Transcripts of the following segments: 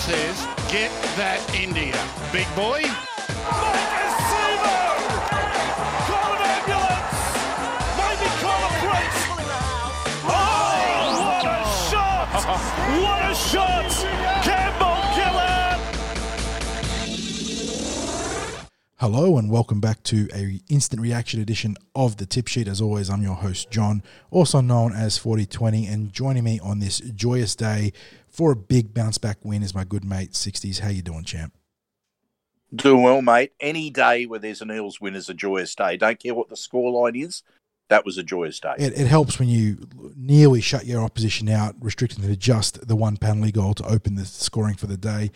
says, get that India, big boy. What a shot! Campbell-Gillard! Hello and welcome back to an instant reaction edition of The Tip Sheet. As always, I'm your host, John, also known as 4020, and joining me on this joyous day for a big bounce-back win is my good mate, 60s. How you doing, champ? Doing well, mate. Any day where there's an Eels win is a joyous day. Don't care what the scoreline is. That was a joyous day. It helps when you nearly shut your opposition out, restricting them to just the one penalty goal to open the scoring for the day.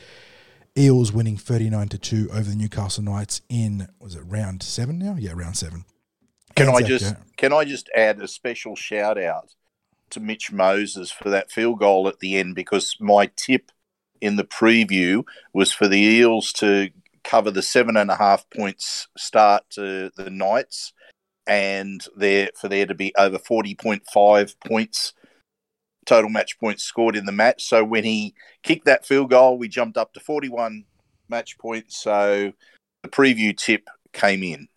Eels winning 39-2 over the Newcastle Knights in, was it round 7 now? Yeah, round 7. Can I just add a special shout out to Mitch Moses for that field goal at the end, because my tip in the preview was for the Eels to cover the 7.5 points start to the Knights, and there to be over 40.5 points, total match points scored in the match. So when he kicked that field goal, we jumped up to 41 match points. So the preview tip came in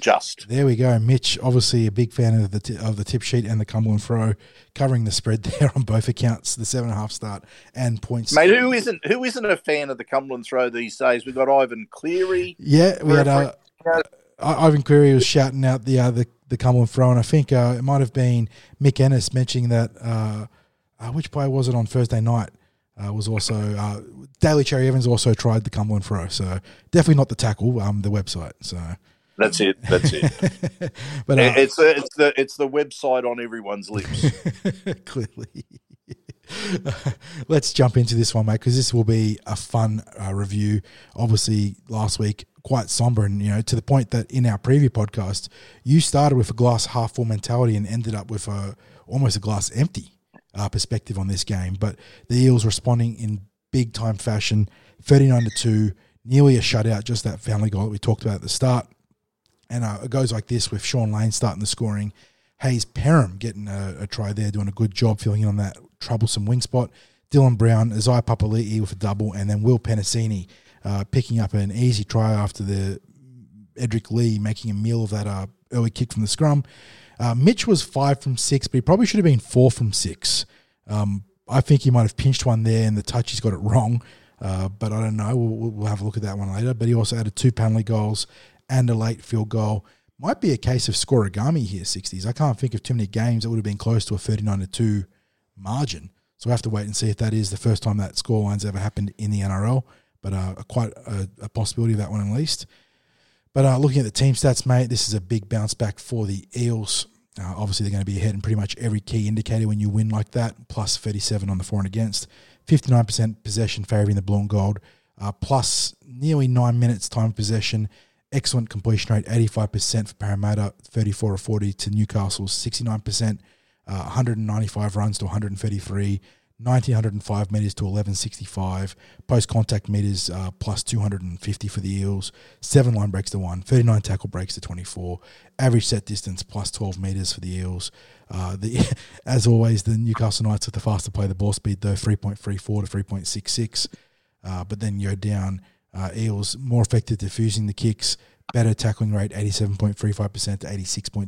just. There we go. Mitch, obviously a big fan of the tip sheet and the Cumberland Throw, covering the spread there on both accounts, the 7.5 start and points. Mate, who isn't a fan of the Cumberland Throw these days? We've got Ivan Cleary. Yeah, we had Ivan Cleary was shouting out the Cumberland Throw, and I think it might have been Mick Ennis mentioning that which player was it on Thursday night was also Daly Cherry Evans also tried the Cumberland Throw, so definitely not the tackle, the website. So that's it. But it's the website on everyone's lips. Clearly. Let's jump into this one, mate, because this will be a fun review. Obviously, last week quite somber, and to the point that in our preview podcast, you started with a glass half full mentality and ended up with almost a glass empty perspective on this game. But the Eels responding in big time fashion, 39-2, nearly a shutout, just that family goal that we talked about at the start. And it goes like this, with Sean Lane starting the scoring, Hayes Perham getting a try there, doing a good job filling in on that troublesome wing spot. Dylan Brown, Isaiah Papali'i with a double, and then Will Pennicini picking up an easy try after the Edric Lee making a meal of that early kick from the scrum. Mitch was 5 from 6, but he probably should have been 4 from 6. I think he might have pinched one there in the touch. He's got it wrong, but I don't know. We'll have a look at that one later. But he also added 2 penalty goals and a late field goal. Might be a case of scorigami here, 60s. I can't think of too many games that would have been close to a 39-2 margin. So we have to wait and see if that is the first time that scoreline's ever happened in the NRL, but quite a possibility of that one at least. But looking at the team stats, mate, this is a big bounce back for the Eels. Obviously, they're going to be ahead in pretty much every key indicator when you win like that, plus 37 on the for and against, 59% possession favouring the blue and gold, plus nearly 9 minutes time possession. Excellent completion rate, 85% for Parramatta, 34 of 40 to Newcastle's 69%. 195 runs to 133, 1,905 metres to 1,165, post-contact metres plus 250 for the Eels, 7 line breaks to 1, 39 tackle breaks to 24, average set distance plus 12 metres for the Eels. As always, the Newcastle Knights with the faster play, the ball speed though, 3.34 to 3.66, but then you're down. Eels more effective defusing the kicks, better tackling rate, 87.35%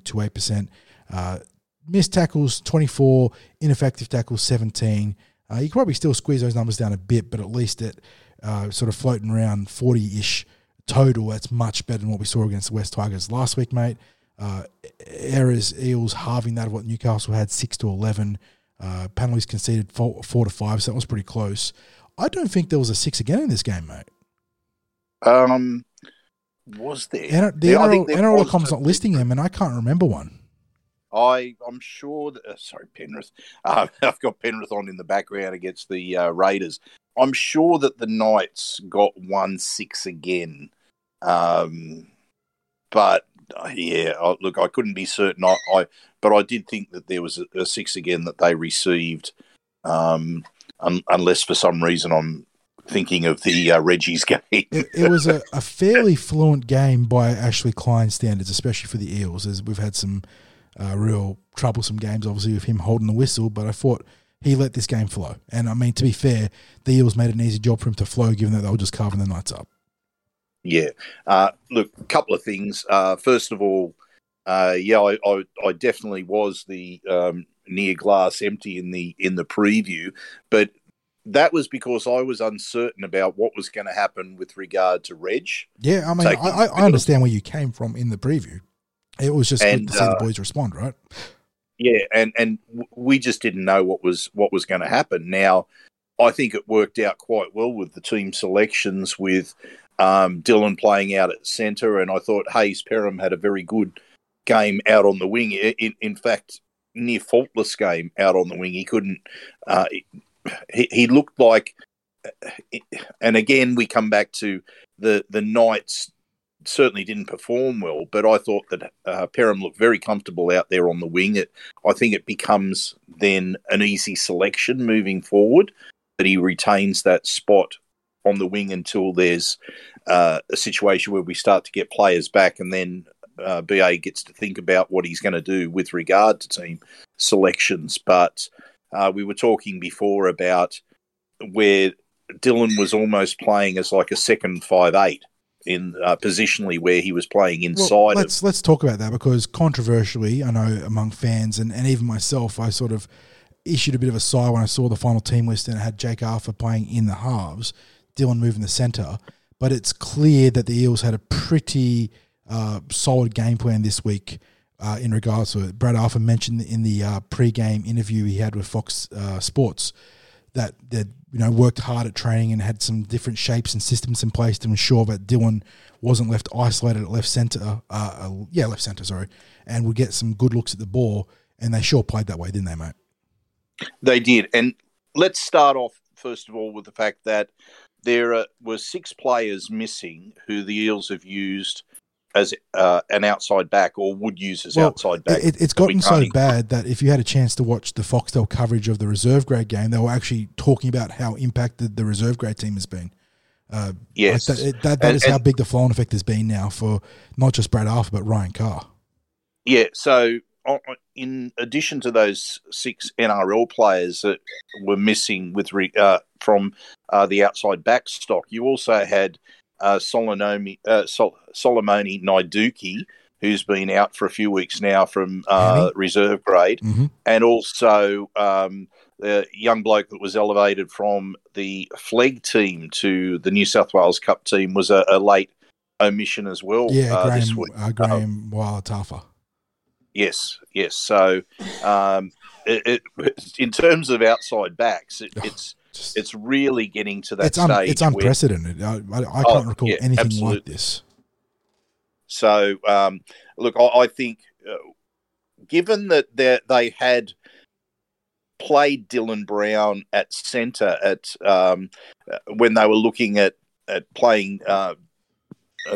to 86.28%, missed tackles, 24, ineffective tackles, 17. You could probably still squeeze those numbers down a bit, but at least at sort of floating around 40-ish total, that's much better than what we saw against the West Tigers last week, mate. Errors, Eels halving that of what Newcastle had, 6 to 11. Penalties conceded, 4 to 5, so that was pretty close. I don't think there was a 6 again in this game, mate. Was there? NRLW's not listing them, and I can't remember one. I'm sure that Penrith. I've got Penrith on in the background against the Raiders. I'm sure that the Knights got 1-6 again. I couldn't be certain. But I did think that there was a 6 again that they received, unless for some reason I'm thinking of the Reggie's game. It was a fairly fluent game by Ashley Klein standards, especially for the Eels, as we've had some real troublesome games, obviously, with him holding the whistle, but I thought he let this game flow. And, I mean, to be fair, the Eels made it an easy job for him to flow, given that they were just carving the Knights up. Yeah. Look, a couple of things. First of all, I definitely was the near glass empty in the preview, but that was because I was uncertain about what was going to happen with regard to Reg. Yeah, I mean, I understand where you came from in the preview. It was just good to see the boys respond, right? Yeah, and we just didn't know what was going to happen. Now, I think it worked out quite well with the team selections with Dylan playing out at centre, and I thought Hayes Perham had a very good game out on the wing. In fact, near faultless game out on the wing. He couldn't he looked like – and again, we come back to the Knights certainly didn't perform well, but I thought that Perham looked very comfortable out there on the wing. I think it becomes then an easy selection moving forward, that he retains that spot on the wing until there's a situation where we start to get players back, and then BA gets to think about what he's going to do with regard to team selections. But we were talking before about where Dylan was almost playing as like a second 5'8", in positionally where he was playing inside. Well, let's talk about that, because controversially, I know among fans and even myself, I sort of issued a bit of a sigh when I saw the final team list and it had Jake Arthur playing in the halves, Dylan moving the centre. But it's clear that the Eels had a pretty solid game plan this week in regards to it. Brad Arthur mentioned in the pre-game interview he had with Fox Sports that they'd, worked hard at training and had some different shapes and systems in place to ensure that Dylan wasn't left isolated at left centre, and would get some good looks at the ball. And they sure played that way, didn't they, mate? They did. And let's start off, first of all, with the fact that there were six players missing who the Eels have used as an outside back, or would use as outside back. It's gotten so bad that if you had a chance to watch the Foxtel coverage of the reserve grade game, they were actually talking about how impacted the reserve grade team has been. Yes. Like that is how big the flow-on effect has been now for not just Brad Arthur, but Ryan Carr. Yeah, so in addition to those six NRL players that were missing from the outside back stock, you also had Solomoni Naiduki, who's been out for a few weeks now from reserve grade, and also the young bloke that was elevated from the flag team to the New South Wales Cup team was a late omission as well. Yeah, Graham Wilatafa. Yes. So in terms of outside backs, it's really getting to that stage. It's unprecedented. I can't recall anything like this. So, look, I think given that they had played Dylan Brown at centre when they were looking at playing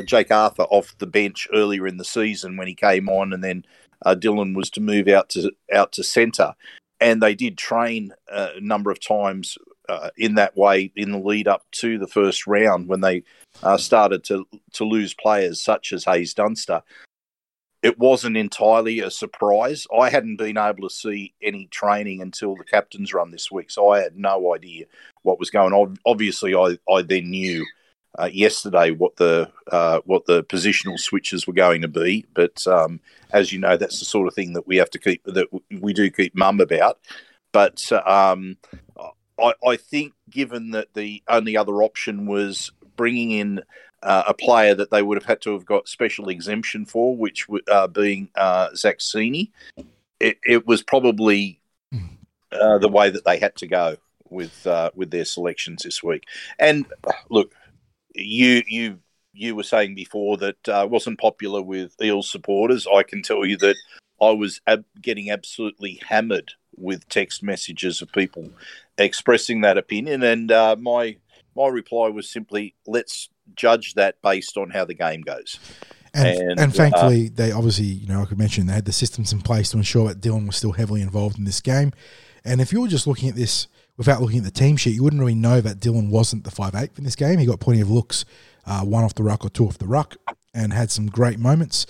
Jake Arthur off the bench earlier in the season when he came on, and then Dylan was to move out to centre. And they did train a number of times in that way in the lead up to the first round when they started to lose players such as Hayes Dunster. It wasn't entirely a surprise. I hadn't been able to see any training until the captain's run this week, so I had no idea what was going on. Obviously, I then knew yesterday what the positional switches were going to be, but as you know, that's the sort of thing that we have to keep, that we do keep mum about. But I think given that the only other option was bringing in a player that they would have had to have got special exemption for, which being Zac Cini, it was probably the way that they had to go with their selections this week. And look, you were saying before that wasn't popular with Eels supporters. I can tell you that I was getting absolutely hammered with text messages of people expressing that opinion, and my reply was simply, let's judge that based on how the game goes. And thankfully, they obviously, I could mention, they had the systems in place to ensure that Dylan was still heavily involved in this game. And if you were just looking at this without looking at the team sheet, you wouldn't really know that Dylan wasn't the 5'8" in this game. He got plenty of looks, one off the ruck or two off the ruck, and had some great moments.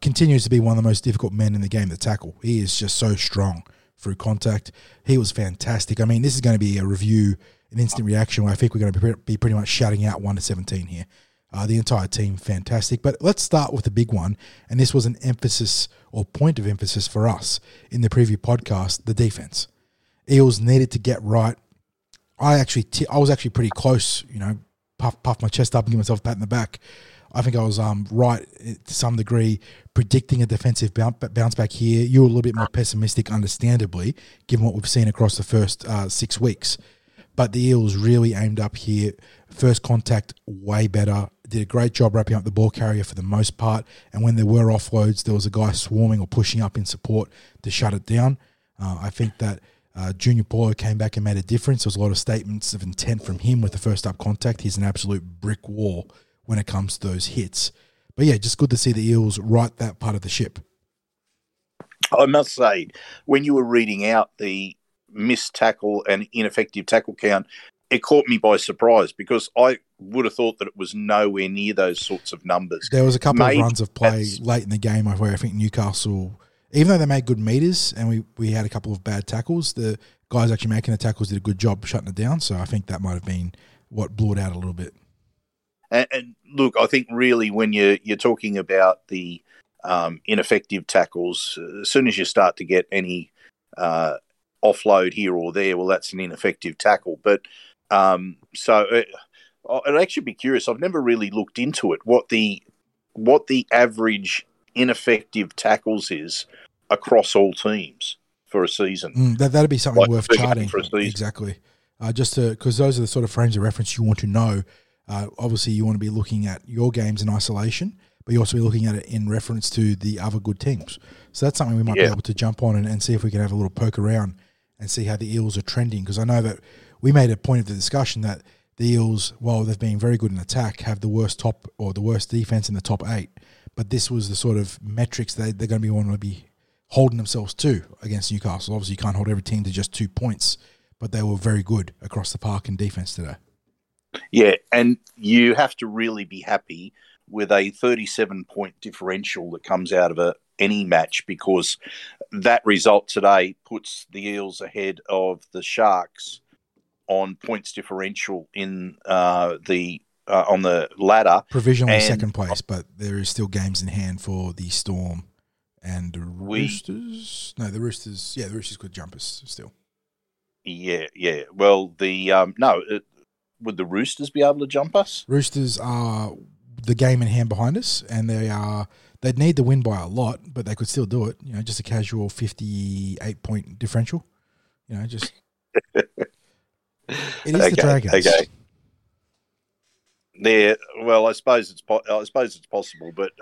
Continues to be one of the most difficult men in the game to tackle. He is just so strong through contact. He was fantastic. I mean, this is going to be a review, an instant reaction where I think we're going to be pretty much shouting out 1-17 here. The entire team, fantastic. But let's start with the big one, and this was an emphasis or point of emphasis for us in the preview podcast, the defense. Eels needed to get right. I was actually pretty close, you know, puff my chest up and give myself a pat in the back. I think I was right to some degree, predicting a defensive bounce back here. You were a little bit more pessimistic, understandably, given what we've seen across the first 6 weeks. But the Eels really aimed up here. First contact, way better. Did a great job wrapping up the ball carrier for the most part. And when there were offloads, there was a guy swarming or pushing up in support to shut it down. I think that Junior Paulo came back and made a difference. There was a lot of statements of intent from him with the first up contact. He's an absolute brick wall when it comes to those hits. But yeah, just good to see the Eels right that part of the ship. I must say, when you were reading out the missed tackle and ineffective tackle count, it caught me by surprise because I would have thought that it was nowhere near those sorts of numbers. There was a couple of runs of play late in the game where I think Newcastle, even though they made good meters and we had a couple of bad tackles, the guys actually making the tackles did a good job shutting it down. So I think that might have been what blew it out a little bit. And look, I think really when you're talking about the ineffective tackles, as soon as you start to get any offload here or there, well, that's an ineffective tackle. But I'd actually be curious. I've never really looked into it, what the average ineffective tackles is across all teams for a season. That'd be something worth charting. For a season. Exactly. Just because those are the sort of frames of reference you want to know. Obviously, you want to be looking at your games in isolation, but you also be looking at it in reference to the other good teams. So that's something we might be able to jump on and see if we can have a little poke around and see how the Eels are trending. Because I know that we made a point of the discussion that the Eels, while they've been very good in attack, have the worst top or the worst defense in the top eight. But this was the sort of metrics they're going to be wanting to be holding themselves to against Newcastle. Obviously, you can't hold every team to just 2 points, but they were very good across the park in defense today. Yeah, and you have to really be happy with a 37-point differential that comes out of any match, because that result today puts the Eels ahead of the Sharks on points differential in on the ladder. Provisionally second place, but there is still games in hand for the Storm and Roosters. The Roosters. Yeah, the Roosters could jump us still. Yeah. Well, would the Roosters be able to jump us? Roosters are the game in hand behind us, and they'd need to win by a lot, but they could still do it. You know, just a casual 58-point differential. You know, just it is the Dragons. Okay. There. Well, I suppose it's possible, but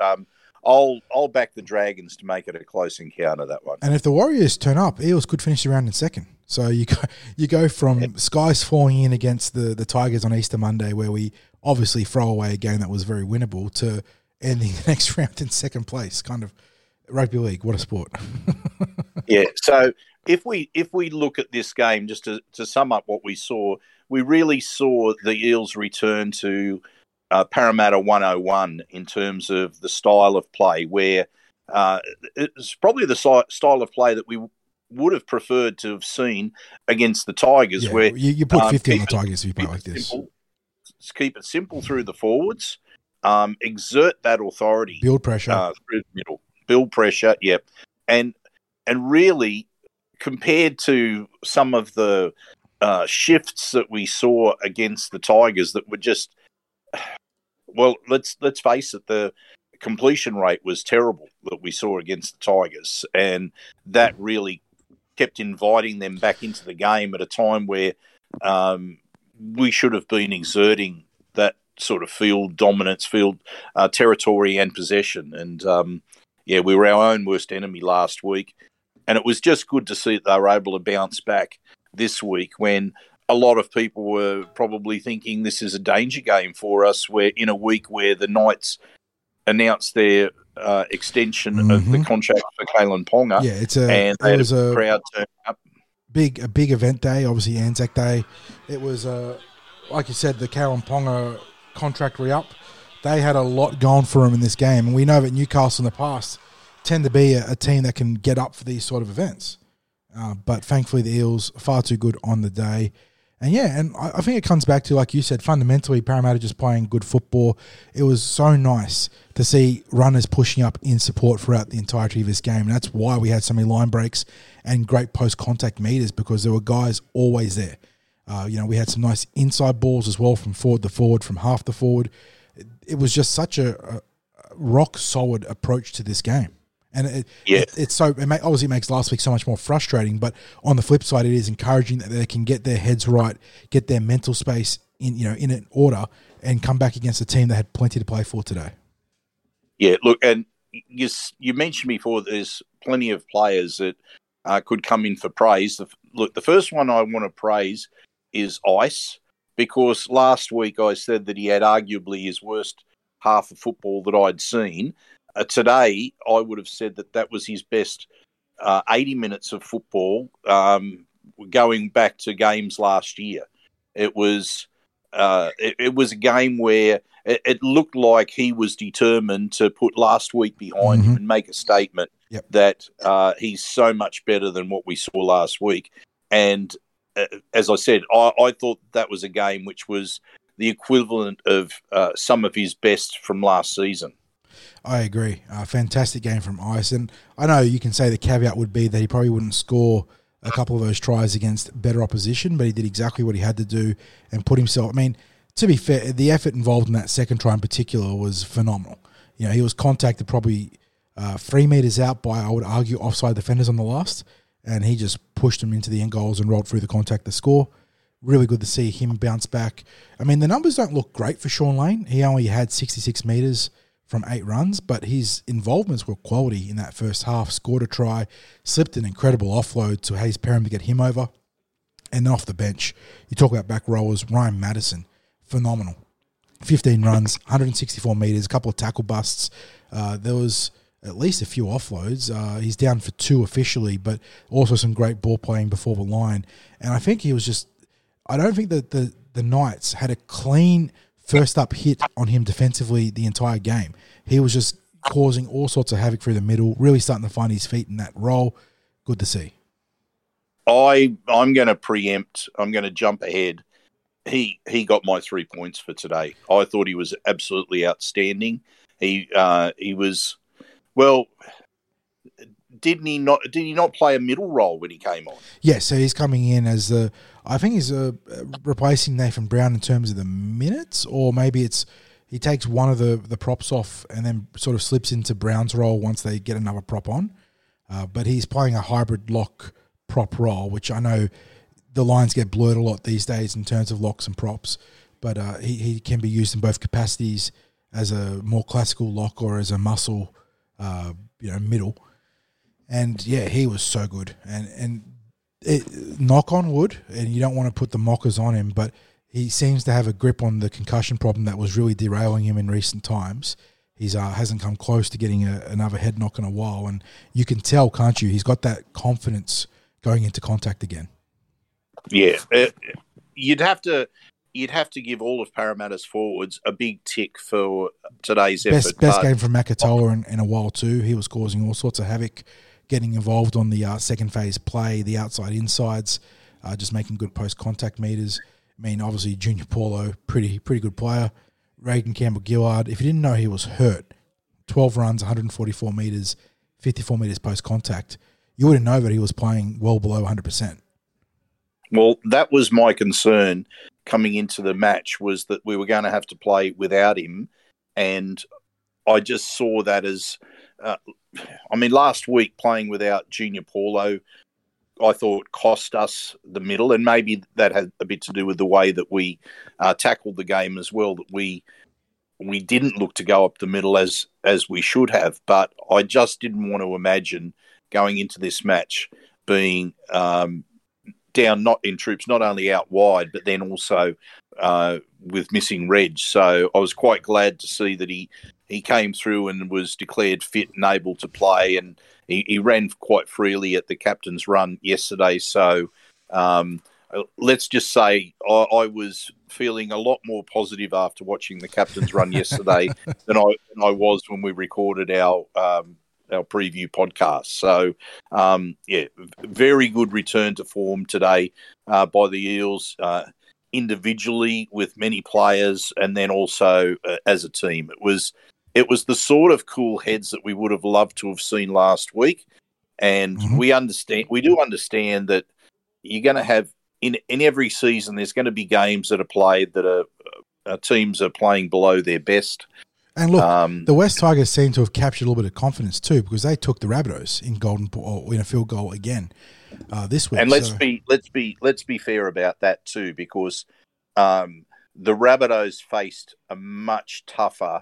I'll back the Dragons to make it a close encounter, that one. And if the Warriors turn up, Eels could finish the round in second. So you go from skies falling in against the Tigers on Easter Monday, where we obviously throw away a game that was very winnable, to ending the next round in second place. Kind of rugby league. What a sport! Yeah. So if we look at this game, just to sum up what we saw, we really saw the Eels return to Parramatta 101 in terms of the style of play, where it's probably the style of play that we would have preferred to have seen against the Tigers. Yeah, where you put 50 on the Tigers if you play like this. Keep it simple through the forwards. Exert that authority. Build pressure. Through the middle. Build pressure, yeah. And really, compared to some of the shifts that we saw against the Tigers that were just, well, let's face it, the completion rate was terrible that we saw against the Tigers, and that really kept inviting them back into the game at a time where we should have been exerting that sort of field dominance, field territory and possession. And, we were our own worst enemy last week. And it was just good to see that they were able to bounce back this week when a lot of people were probably thinking this is a danger game for us, where in a week where the Knights announced their extension of the contract for Caelan Ponga. Yeah, it was a crowd turn up. A big event day, obviously Anzac Day. It was, like you said, the Caelan Ponga contract re-up. They had a lot going for them in this game, and we know that Newcastle in the past tend to be a team that can get up for these sort of events. But thankfully the Eels are far too good on the day. And yeah, and I think it comes back to, like you said, fundamentally Parramatta just playing good football. It was so nice to see runners pushing up in support throughout the entirety of this game. And that's why we had so many line breaks and great post-contact meters, because there were guys always there. You know, we had some nice inside balls as well from forward to forward, from half to forward. It was just such a rock-solid approach to this game. And obviously it makes last week so much more frustrating, but on the flip side, it is encouraging that they can get their heads right, get their mental space in an order, and come back against a team that had plenty to play for today. Yeah, look, and you mentioned before there's plenty of players that could come in for praise. The first one I want to praise is Ice, because last week I said that he had arguably his worst half of football that I'd seen. Today, I would have said that was his best 80 minutes of football going back to games last year. It was a game where it looked like he was determined to put last week behind him and make a statement that he's so much better than what we saw last week. And as I said, I thought that was a game which was the equivalent of some of his best from last season. I agree. Fantastic game from Ice. And I know you can say the caveat would be that he probably wouldn't score a couple of those tries against better opposition, but he did exactly what he had to do and put himself... I mean, to be fair, the effort involved in that second try in particular was phenomenal. You know, he was contacted probably 3 metres out by, I would argue, offside defenders on the last, and he just pushed him into the end goals and rolled through the contact to score. Really good to see him bounce back. I mean, the numbers don't look great for Sean Lane. He only had 66 metres from 8 runs, but his involvements were quality in that first half. Scored a try, slipped an incredible offload to Hayes Perham to get him over, and off the bench, you talk about back rowers, Ryan Madison, phenomenal. 15 runs, 164 metres, a couple of tackle busts. There was at least a few offloads. He's down for 2 officially, but also some great ball playing before the line. And I think he was just... I don't think that the Knights had a clean... first up hit on him defensively the entire game. He was just causing all sorts of havoc through the middle, really starting to find his feet in that role. Good to see. I'm going to preempt. I'm going to jump ahead. He got my 3 points for today. I thought he was absolutely outstanding. He was, well, did he not play a middle role when he came on? Yeah, so he's coming in as the... I think he's replacing Nathan Brown in terms of the minutes, or maybe it's he takes one of the props off and then sort of slips into Brown's role once they get another prop on. But he's playing a hybrid lock prop role, which I know the lines get blurred a lot these days in terms of locks and props, but he can be used in both capacities as a more classical lock or as a muscle middle. And yeah, he was so good. And knock on wood, and you don't want to put the mockers on him, but he seems to have a grip on the concussion problem that was really derailing him in recent times. He's hasn't come close to getting another head knock in a while, and you can tell, can't you? He's got that confidence going into contact again. Yeah, you'd have to give all of Parramatta's forwards a big tick for today's effort. Best game from Makatoa in a while too. He was causing all sorts of havoc, getting involved on the second phase play, the outside-insides, just making good post-contact meters. I mean, obviously, Junior Paulo, pretty good player. Reagan Campbell-Gillard, if you didn't know he was hurt, 12 runs, 144 meters, 54 meters post-contact, you wouldn't know that he was playing well below 100%. Well, that was my concern coming into the match, was that we were going to have to play without him, and I just saw that as... last week playing without Junior Paulo, I thought cost us the middle, and maybe that had a bit to do with the way that we tackled the game as well, that we didn't look to go up the middle as we should have. But I just didn't want to imagine going into this match being down not in troops, not only out wide, but then also with missing Reg. So I was quite glad to see that he came through and was declared fit and able to play, and he ran quite freely at the captain's run yesterday. So let's just say I was feeling a lot more positive after watching the captain's run yesterday than I was when we recorded our our preview podcast. So, yeah, very good return to form today by the Eels individually with many players, and then also as a team. It was the sort of cool heads that we would have loved to have seen last week, and we do understand that you're going to have in every season there's going to be games that are played that are teams are playing below their best. And look, the West Tigers seem to have captured a little bit of confidence too, because they took the Rabbitohs in a field goal again this week. And let's be fair about that too, because the Rabbitohs faced a much tougher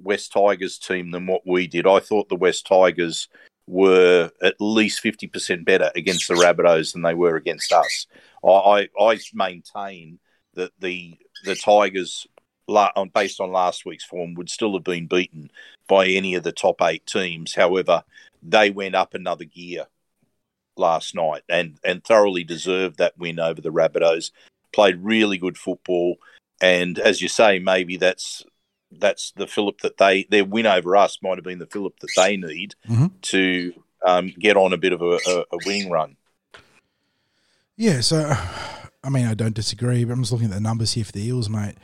West Tigers team than what we did. I thought the West Tigers were at least 50% better against the Rabbitohs than they were against us. I maintain that the Tigers, based on last week's form, would still have been beaten by any of the top eight teams. However, they went up another gear last night and thoroughly deserved that win over the Rabbitohs. Played really good football, and as you say, maybe that's the fillip that their win over us might have been the fillip that they need to get on a bit of a winning run. Yeah, so I mean, I don't disagree, but I'm just looking at the numbers here for the Eels, mate.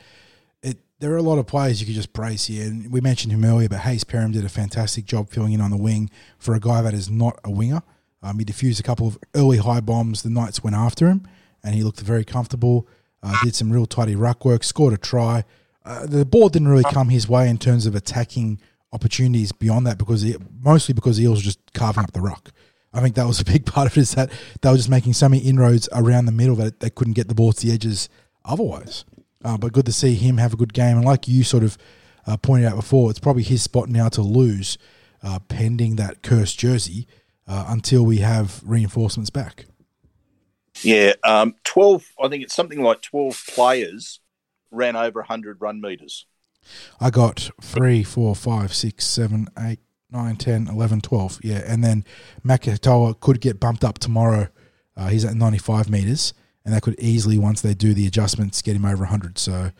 There are a lot of players you could just brace here, and we mentioned him earlier, but Hayes Perham did a fantastic job filling in on the wing for a guy that is not a winger. He defused a couple of early high bombs. The Knights went after him, and he looked very comfortable, did some real tidy ruck work, scored a try. The ball didn't really come his way in terms of attacking opportunities beyond that, because the Eels were just carving up the ruck. I think that was a big part of it, is that they were just making so many inroads around the middle that they couldn't get the ball to the edges otherwise. But good to see him have a good game. And like you sort of pointed out before, it's probably his spot now to lose pending that cursed jersey until we have reinforcements back. Yeah, 12, I think it's something like 12 players ran over 100 run meters. I got 3, 4, 5, 6, 7, 8, 9, 10, 11, 12. Yeah, and then Makatoa could get bumped up tomorrow. He's at 95 meters. And that could easily, once they do the adjustments, get him over 100. So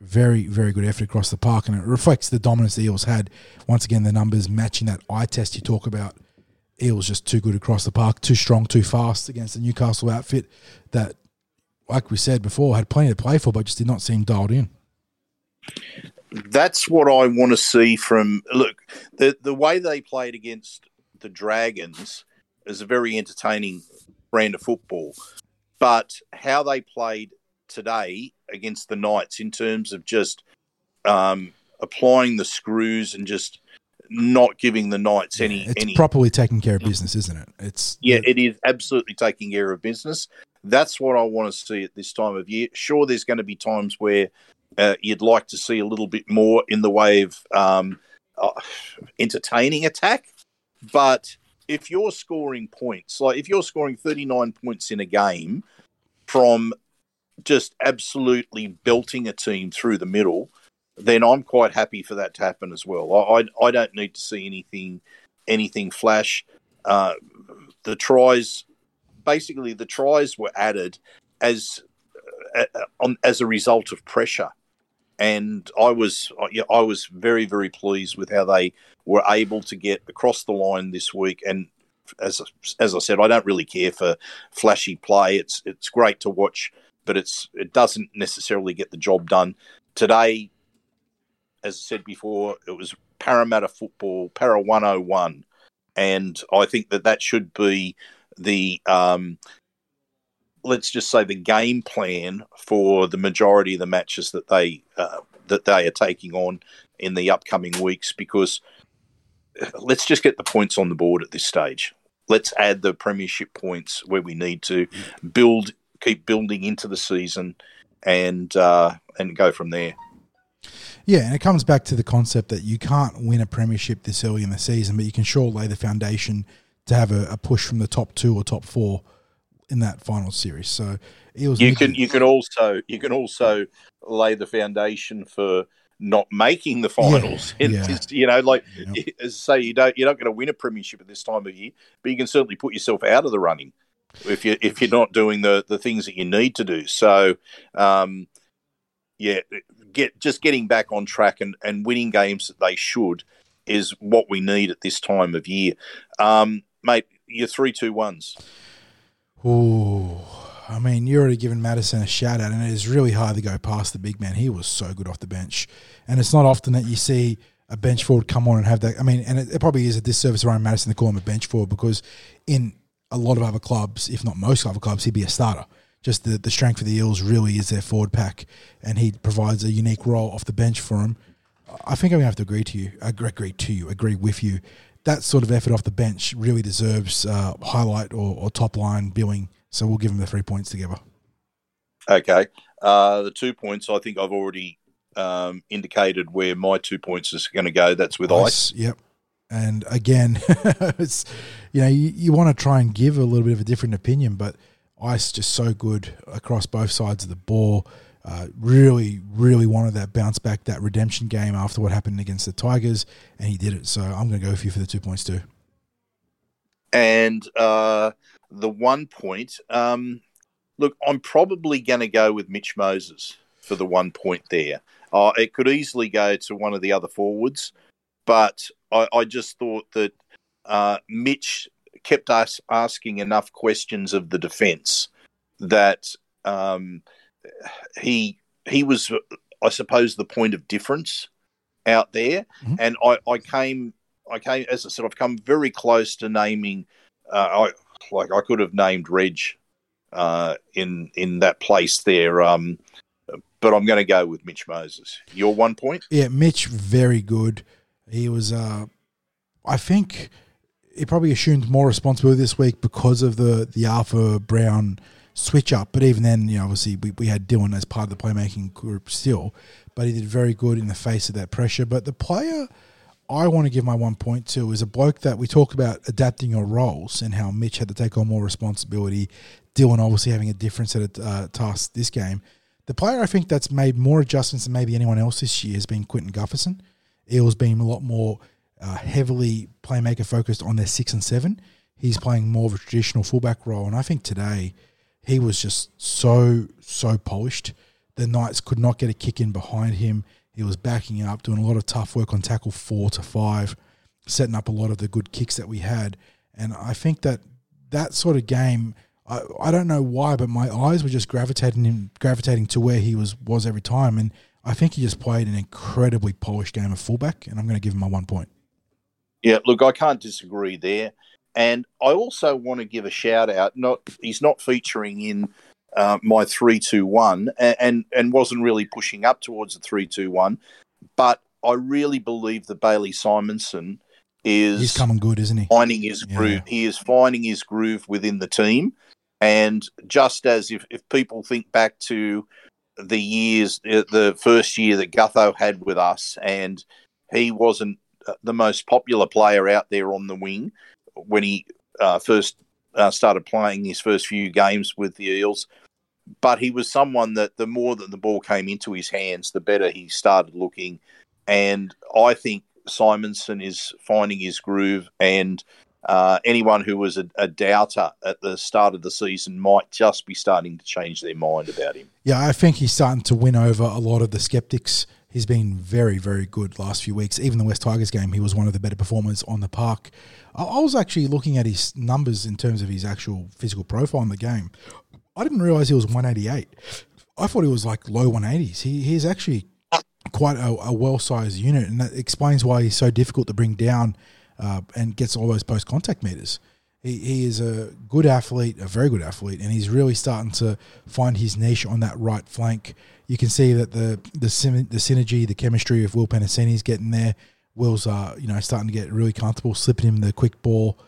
very, very good effort across the park. And it reflects the dominance the Eels had. Once again, the numbers matching that eye test you talk about. Eels just too good across the park, too strong, too fast against the Newcastle outfit that, like we said before, had plenty to play for but just did not seem dialed in. That's what I want to see from... Look, the way they played against the Dragons is a very entertaining brand of football. But how they played today against the Knights in terms of just applying the screws and just not giving the Knights any properly taking care of business, isn't it? It is absolutely taking care of business. That's what I want to see at this time of year. Sure, there's going to be times where you'd like to see a little bit more in the way of entertaining attack, but... If you're scoring points, like if you're scoring 39 points in a game from just absolutely belting a team through the middle, then I'm quite happy for that to happen as well. I don't need to see anything flash. The tries were added as a result of pressure. And I was very, very pleased with how they were able to get across the line this week. And as I said, I don't really care for flashy play. It's great to watch, but it doesn't necessarily get the job done. Today, as I said before, it was Parramatta football, Para 101. And I think that should be the... let's just say the game plan for the majority of the matches that they are taking on in the upcoming weeks, because let's just get the points on the board at this stage. Let's add the premiership points where we need to keep building into the season and go from there. Yeah, and it comes back to the concept that you can't win a premiership this early in the season, but you can sure lay the foundation to have a push from the top two or top four in that final series. So Eels, you can also lay the foundation for not making the finals. As I say, you're not going to win a premiership at this time of year, but you can certainly put yourself out of the running if you're not doing the things that you need to do. So getting back on track and winning games that they should is what we need at this time of year. Mate, your 3-2-1s. Ooh, I mean, you're already giving Madison a shout-out, and it is really hard to go past the big man. He was so good off the bench. And it's not often that you see a bench forward come on and have that. I mean, and it probably is a disservice around Madison to call him a bench forward, because in a lot of other clubs, if not most other clubs, he'd be a starter. Just the strength of the Eels really is their forward pack, and he provides a unique role off the bench for him. I think I'm going to have to agree with you. That sort of effort off the bench really deserves highlight or top-line billing, so we'll give him the 3 points together. Okay. The 2 points, I think I've already indicated where my 2 points is going to go. That's with Ice. Yep. And again, it's, you know, you want to try and give a little bit of a different opinion, but Ice just so good across both sides of the ball. Really, really wanted that bounce back, that redemption game after what happened against the Tigers, and he did it. So I'm going to go with you for the 2 points too. And the 1 point, look, I'm probably going to go with Mitch Moses for the 1 point there. It could easily go to one of the other forwards, but I just thought that Mitch kept us asking enough questions of the defence that he was, I suppose, the point of difference out there. Mm-hmm. And I came, as I said, I've come very close to naming. I could have named Reg in that place there, but I'm going to go with Mitch Moses. Your 1 point, yeah, Mitch, very good. He was, I think, he probably assumed more responsibility this week because of the Arthur Brown switch up. But even then, you know, obviously we had Dylan as part of the playmaking group still, but he did very good in the face of that pressure. But the player I want to give my 1 point to is a bloke that we talk about adapting your roles and how Mitch had to take on more responsibility. Dylan obviously having a different set of tasks this game. The player I think that's made more adjustments than maybe anyone else this year has been Quinton Gutherson. Eels being a lot more heavily playmaker focused on their 6 and 7. He's playing more of a traditional fullback role, and I think today he was just so polished. The Knights could not get a kick in behind him. He was backing up, doing a lot of tough work on tackle 4 to 5, setting up a lot of the good kicks that we had. And I think that sort of game, I don't know why, but my eyes were just gravitating to where he was every time. And I think he just played an incredibly polished game of fullback, and I'm going to give him my 1 point. Yeah, look, I can't disagree there. And I also want to give a shout-out. He's not featuring in my 3-2-1 and wasn't really pushing up towards the 3-2-1, but I really believe that Bailey Simonsen is... He's coming good, isn't he? Finding his groove. He is finding his groove within the team. And just as if people think back to the years, the first year that Gutho had with us, and he wasn't the most popular player out there on the wing when he first started playing his first few games with the Eels. But he was someone that the more that the ball came into his hands, the better he started looking. And I think Simonsen is finding his groove, and anyone who was a doubter at the start of the season might just be starting to change their mind about him. Yeah, I think he's starting to win over a lot of the skeptics. He's been very, very good last few weeks. Even the West Tigers game, he was one of the better performers on the park. I was actually looking at his numbers in terms of his actual physical profile in the game. I didn't realise he was 188. I thought he was like low 180s. He's actually quite a well-sized unit, and that explains why he's so difficult to bring down and gets all those post-contact meters. He is a good athlete, a very good athlete, and he's really starting to find his niche on that right flank. You can see that the synergy, the chemistry of Will Pennicini is getting there. Will's starting to get really comfortable, slipping him the quick ball.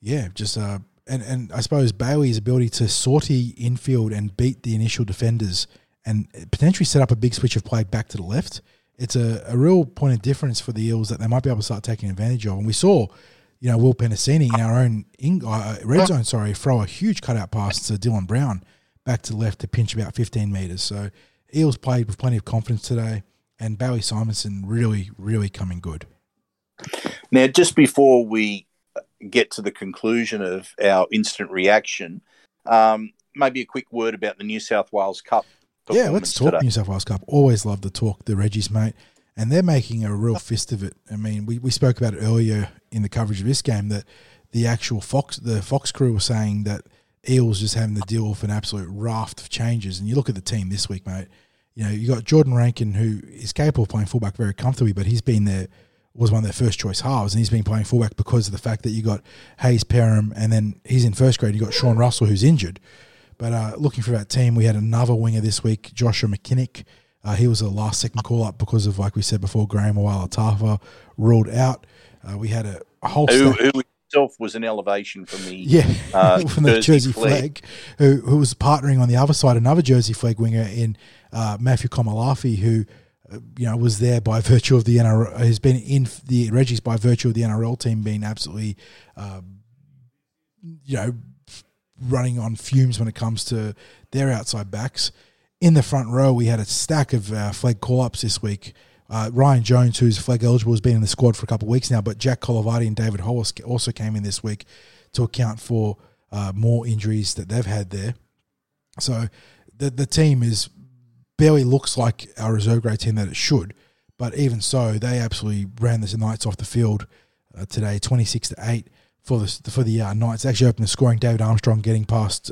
Yeah, just and I suppose Bailey's ability to sortie infield and beat the initial defenders and potentially set up a big switch of play back to the left. It's a real point of difference for the Eels that they might be able to start taking advantage of, and we saw. You know, Will Pennicini in our own red zone, throw a huge cutout pass to Dylan Brown back to left to pinch about 15 metres. So Eels played with plenty of confidence today, and Bailey Simonsen really, really coming good. Now, just before we get to the conclusion of our instant reaction, maybe a quick word about the New South Wales Cup. Yeah, let's talk today. New South Wales Cup. Always love to talk the Reggies, mate. And they're making a real fist of it. I mean, we spoke about it earlier in the coverage of this game that the actual Fox crew were saying that Eels just having to deal with an absolute raft of changes. And you look at the team this week, mate. You know, you got Jordan Rankin, who is capable of playing fullback very comfortably, but he's been there, was one of their first choice halves, and he's been playing fullback because of the fact that you got Hayes Perham, and then he's in first grade. You got Sean Russell, who's injured. But looking for that team, we had another winger this week, Joshua McKinnick. He was a last-second call-up because of, like we said before, Graham Owala-Tafa ruled out. We had a whole who himself was an elevation from the from the Jersey flag, who was partnering on the other side, another Jersey flag winger in Matthew Koroi-Malafi, who you know was there by virtue of the NRL, has been in the Reggies by virtue of the NRL team being absolutely, you know, running on fumes when it comes to their outside backs. In the front row, we had a stack of flag call-ups this week. Ryan Jones, who's flag eligible, has been in the squad for a couple of weeks now, but Jack Colavati and David Hollis also came in this week to account for more injuries that they've had there. So the team is barely looks like our reserve grade team that it should, but even so, they absolutely ran the Knights off the field today, 26-8. For the Knights, actually opened the scoring. David Armstrong getting past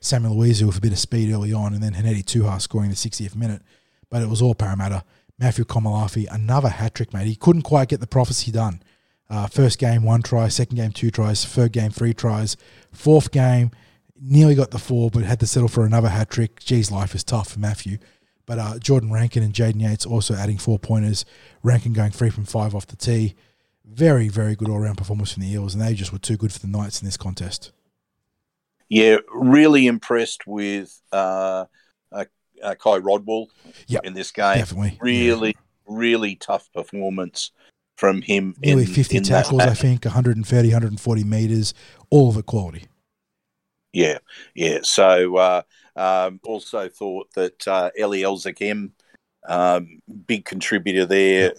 Samuel Luizu with a bit of speed early on, and then Hennedy Tuhar scoring the 60th minute. But it was all Parramatta. Matthew Koroi-Malafi, another hat trick, mate. He couldn't quite get the prophecy done. First game, 1 try. Second game, 2 tries. Third game, 3 tries. Fourth game, nearly got the 4, but had to settle for another hat trick. Geez, life is tough for Matthew. But Jordan Rankin and Jaden Yates also adding 4-pointers. Rankin going 3 from 5 off the tee. Very, very good all-round performance from the Eels, and they just were too good for the Knights in this contest. Yeah, really impressed with Kai Rodwell in this game. Definitely. Really tough performance from him. Nearly 50 tackles, I think, 130, 140 metres, all of it quality. Yeah. So also thought that Elie El-Zakhem, big contributor there,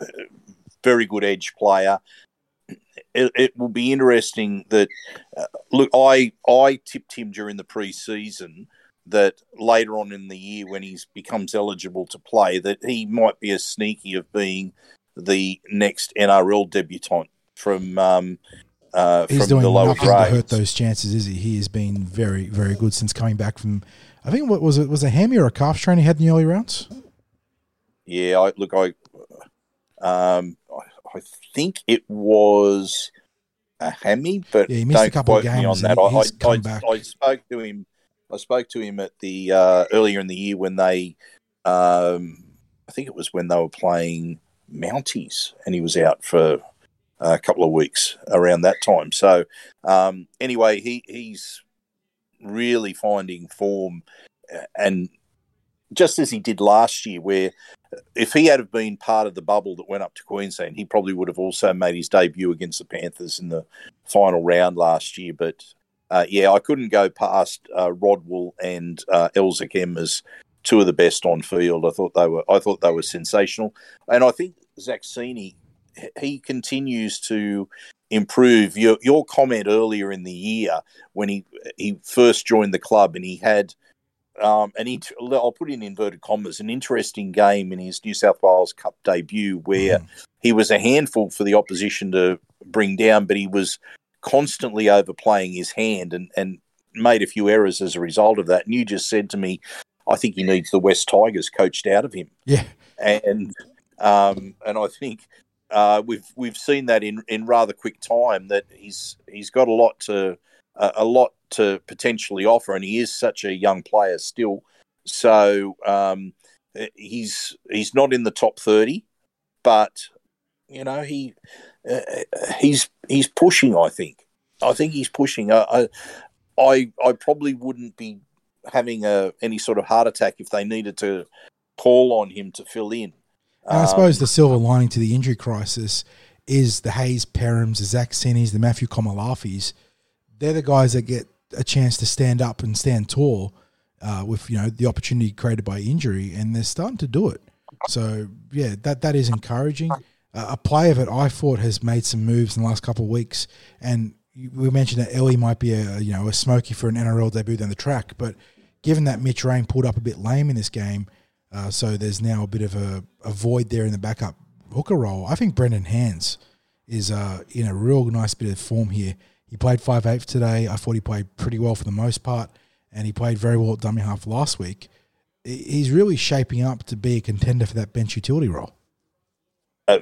very good edge player. It will be interesting that look, I tipped him during the pre-season that later on in the year when he becomes eligible to play that he might be as sneaky of being the next NRL debutant from the lower grades. He's doing nothing to hurt those chances, is he? He has been very, very good since coming back from, I think, what was it? Was a hammy or a calf strain he had in the early rounds? Yeah, I think it was a hammy, but yeah, he missed a couple of games on that. I spoke to him. I spoke to him at the earlier in the year when they, I think it was when they were playing Mounties, and he was out for a couple of weeks around that time. So anyway, he's really finding form, and just as he did last year, where if he had been part of the bubble that went up to Queensland, he probably would have also made his debut against the Panthers in the final round last year. But, I couldn't go past Rodwell and El-Zakhem as two of the best on field. I thought they were sensational. And I think Zac Cini, he continues to improve. Your comment earlier in the year when he first joined the club and he had – I'll put in inverted commas, an interesting game in his New South Wales Cup debut where he was a handful for the opposition to bring down, but he was constantly overplaying his hand and made a few errors as a result of that. And you just said to me, I think he needs the West Tigers coached out of him. Yeah. And I think we've seen that in rather quick time that he's got a lot to potentially offer, and he is such a young player still. So he's not in the top 30, but you know he's pushing. I think he's pushing. I probably wouldn't be having any sort of heart attack if they needed to call on him to fill in. I suppose the silver lining to the injury crisis is the Hayes Perhams, the Zac Cinis, the Matthew Koroi-Malafis. They're the guys that get a chance to stand up and stand tall with, you know, the opportunity created by injury, and they're starting to do it. So, yeah, that is encouraging. A player that I thought has made some moves in the last couple of weeks, and we mentioned that Ellie might be a smoky for an NRL debut down the track, but given that Mitch Raine pulled up a bit lame in this game, so there's now a bit of a void there in the backup hooker role. I think Brendan Hands is in a real nice bit of form here. He played 5/8 today. I thought he played pretty well for the most part, and he played very well at dummy half last week. He's really shaping up to be a contender for that bench utility role.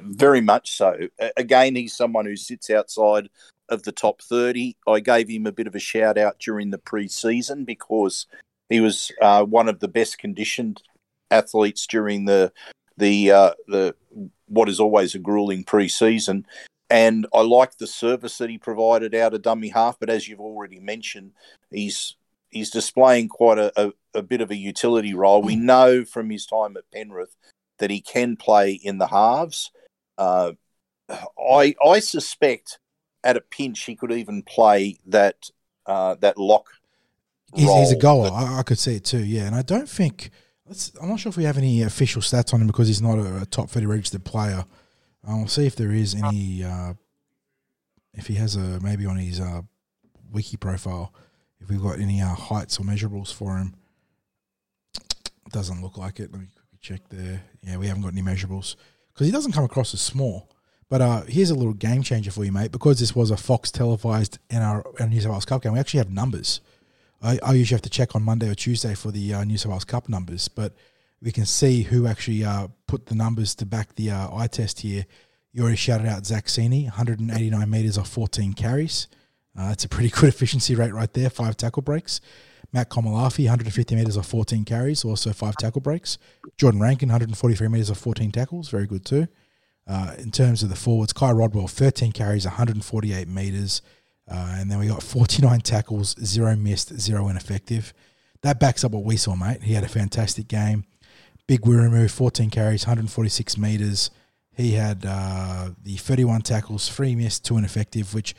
Very much so. Again, he's someone who sits outside of the top 30. I gave him a bit of a shout-out during the pre-season because he was one of the best-conditioned athletes during the what is always a grueling pre-season. And I like the service that he provided out of dummy half, but as you've already mentioned, he's displaying quite a bit of a utility role. We know from his time at Penrith that he can play in the halves. I suspect at a pinch he could even play that lock role. He's a goer. I could see it too, yeah. And I don't think – I'm not sure if we have any official stats on him because he's not a top 30 registered player. I'll see if there is any if he has a maybe on his wiki profile if we've got any heights or measurables for him. Doesn't look like it. Let me quickly check there. Yeah, we haven't got any measurables because he doesn't come across as small. But here's a little game changer for you, mate. Because this was a Fox televised NRL New South Wales Cup game, we actually have numbers. I usually have to check on Monday or Tuesday for the New South Wales Cup numbers, but we can see who actually put the numbers to back the eye test here. You already shouted out Zac Cini, 189 metres off 14 carries. That's a pretty good efficiency rate right there, 5 tackle breaks. Matt Koroi-Malafi, 150 metres off 14 carries, also 5 tackle breaks. Jordan Rankin, 143 metres off 14 tackles, very good too. In terms of the forwards, Kai Rodwell, 13 carries, 148 metres. And then we got 49 tackles, 0 missed, 0 ineffective. That backs up what we saw, mate. He had a fantastic game. Big Wiremu, 14 carries, 146 metres. He had the 31 tackles, 3 missed, 2 ineffective, which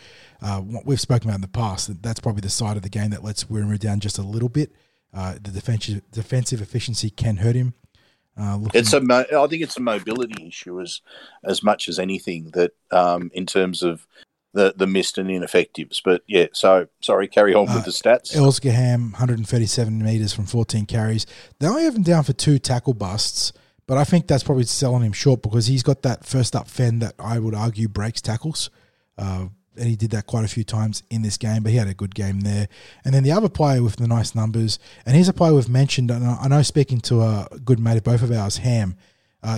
we've spoken about in the past. That's probably the side of the game that lets Wiremu down just a little bit. The defensive efficiency can hurt him. I think it's a mobility issue as much as anything that in terms of the missed and ineffectives. But, yeah, so, sorry, carry on with the stats. El-Zakhem, 137 metres from 14 carries. They only have him down for 2 tackle busts, but I think that's probably selling him short because he's got that first-up fend that I would argue breaks tackles, and he did that quite a few times in this game, but he had a good game there. And then the other player with the nice numbers, and here's a player we've mentioned, and I know speaking to a good mate of both of ours, Ham,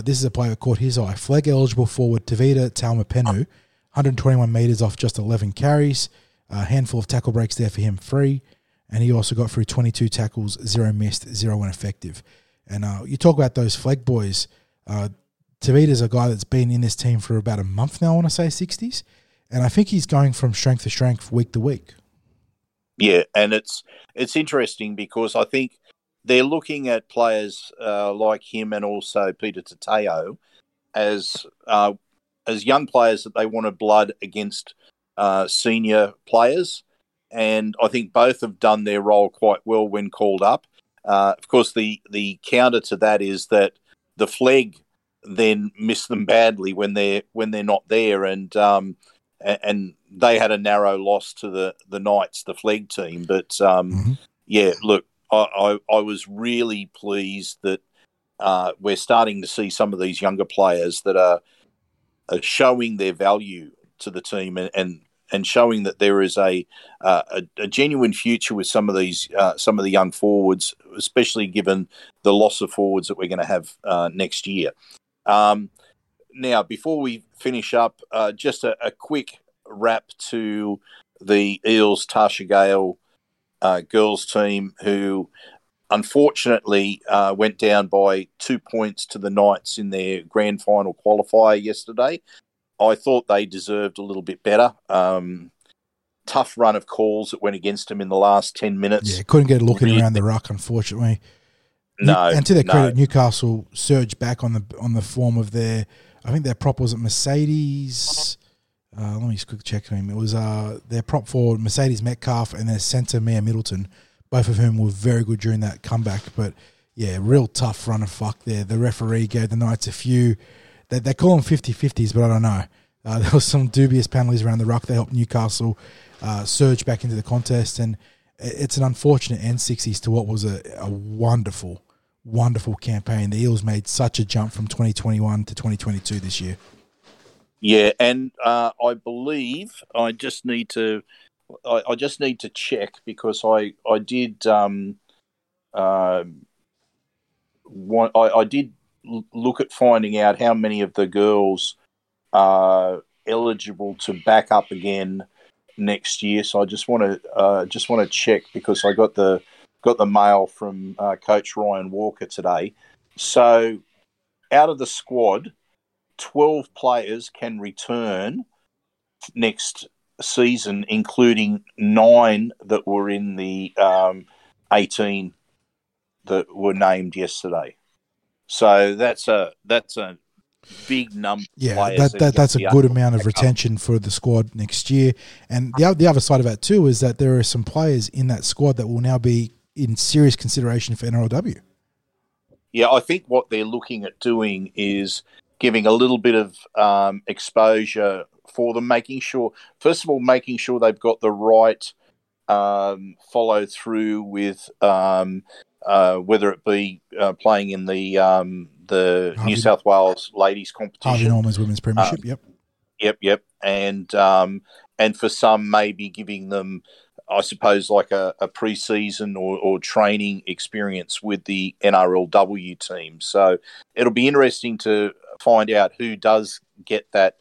this is a player that caught his eye. Flag-eligible forward Tevita Taumapenu, 121 metres off just 11 carries, a handful of tackle breaks there for him, 3, and he also got through 22 tackles, 0 missed, 0 ineffective. And you talk about those flag boys, Tavita's a guy that's been in this team for about a month now, I want to say 60s, and I think he's going from strength to strength week to week. Yeah, and it's interesting because I think they're looking at players like him and also Peter Tateo as young players that they want to blood against senior players. And I think both have done their role quite well when called up. Of course, the counter to that is that the flag then miss them badly when they're not there. And they had a narrow loss to the Knights, the flag team. But, yeah, look, I was really pleased that we're starting to see some of these younger players that are showing their value to the team and showing that there is a genuine future with some of these some of the young forwards, especially given the loss of forwards that we're going to have next year. Now, before we finish up, just a quick wrap to the Eels Tasha Gale girls team, who unfortunately went down by 2 points to the Knights in their grand final qualifier yesterday. I thought they deserved a little bit better. Tough run of calls that went against them in the last 10 minutes. Yeah, couldn't get a look in around the ruck, unfortunately. And to their credit, Newcastle surged back on the form of their, I think their prop was at Mercedes. Let me just quickly check him. It was their prop forward, Mercedes Metcalf, and their centre, Mia Middleton, both of whom were very good during that comeback. But, yeah, real tough run of fuck there. The referee gave the Knights a few. They call them 50-50s, but I don't know. There was some dubious penalties around the ruck. They helped Newcastle surge back into the contest. And it's an unfortunate end 60s to what was a wonderful, wonderful campaign. The Eels made such a jump from 2021 to 2022 this year. Yeah, and I believe I just need to check, because I did look at finding out how many of the girls are eligible to back up again next year. So I just want to check, because I got the mail from Coach Ryan Walker today. So out of the squad, 12 players can return next season, including 9 that were in the 18 that were named yesterday. So that's a big number. Yeah, that's a good amount of retention for the squad next year. And the other side of that too is that there are some players in that squad that will now be in serious consideration for NRLW. Yeah, I think what they're looking at doing is giving a little bit of exposure for them, making sure they've got the right follow through with whether it be playing in the New South Wales ladies competition, Harvey Norman's Women's Premiership, yep, and for some maybe giving them, I suppose, like a pre-season or training experience with the NRLW team. So it'll be interesting to find out who does get that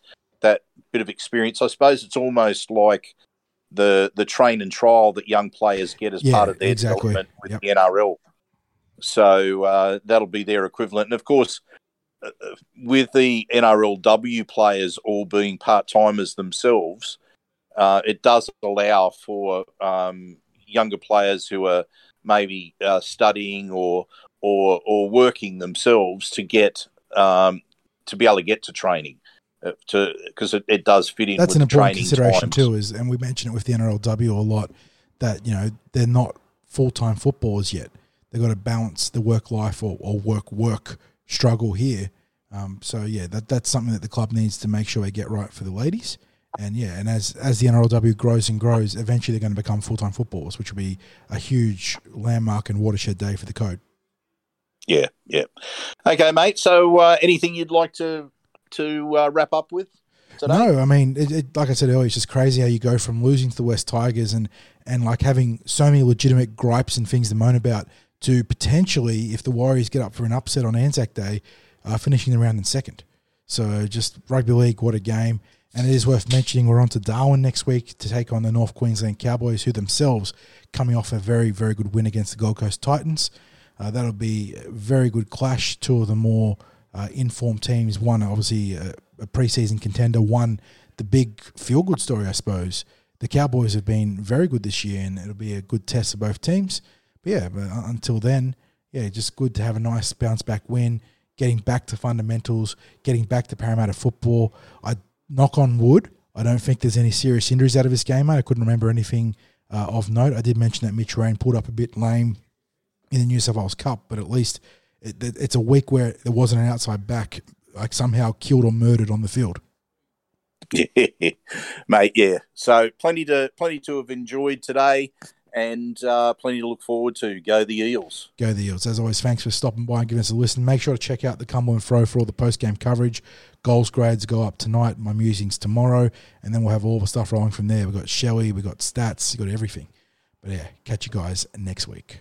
bit of experience. I suppose it's almost like the train and trial that young players get as part of their development with the NRL. So that'll be their equivalent. And, of course, with the NRLW players all being part-timers themselves, it does allow for younger players who are maybe studying or working themselves to get to be able to get to training, because it does fit in. That's with an important consideration too, is, and we mention it with the NRLW a lot, that they're not full-time footballers yet. They've got to balance the work life or work struggle here. So yeah, that's something that the club needs to make sure they get right for the ladies. And yeah, and as the NRLW grows and grows, eventually they're going to become full-time footballers, which will be a huge landmark and watershed day for the code. Yeah. Okay, mate. So anything you'd like to wrap up with today? No, I mean, like I said earlier, it's just crazy how you go from losing to the West Tigers and like having so many legitimate gripes and things to moan about to potentially, if the Warriors get up for an upset on Anzac Day, finishing the round in second. So just rugby league, what a game. And it is worth mentioning we're on to Darwin next week to take on the North Queensland Cowboys, who themselves coming off a very, very good win against the Gold Coast Titans. That'll be a very good clash, two of the more informed teams, one obviously a preseason contender, one the big feel-good story, I suppose. The Cowboys have been very good this year, and it'll be a good test for both teams. But yeah, but until then, yeah, just good to have a nice bounce-back win, getting back to fundamentals, getting back to Parramatta football. Knock on wood, I don't think there's any serious injuries out of this game, mate. I couldn't remember anything of note. I did mention that Mitch Raine pulled up a bit lame in the New South Wales Cup, but at least it's a week where there wasn't an outside back like somehow killed or murdered on the field. Yeah, mate, yeah. So plenty to have enjoyed today, and plenty to look forward to. Go the Eels. Go the Eels. As always, thanks for stopping by and giving us a listen. Make sure to check out the Cumberland Throw for all the post-game coverage. Goals grades go up tonight, my musings tomorrow, and then we'll have all the stuff rolling from there. We've got Shelley, we've got stats, we've got everything. But yeah, catch you guys next week.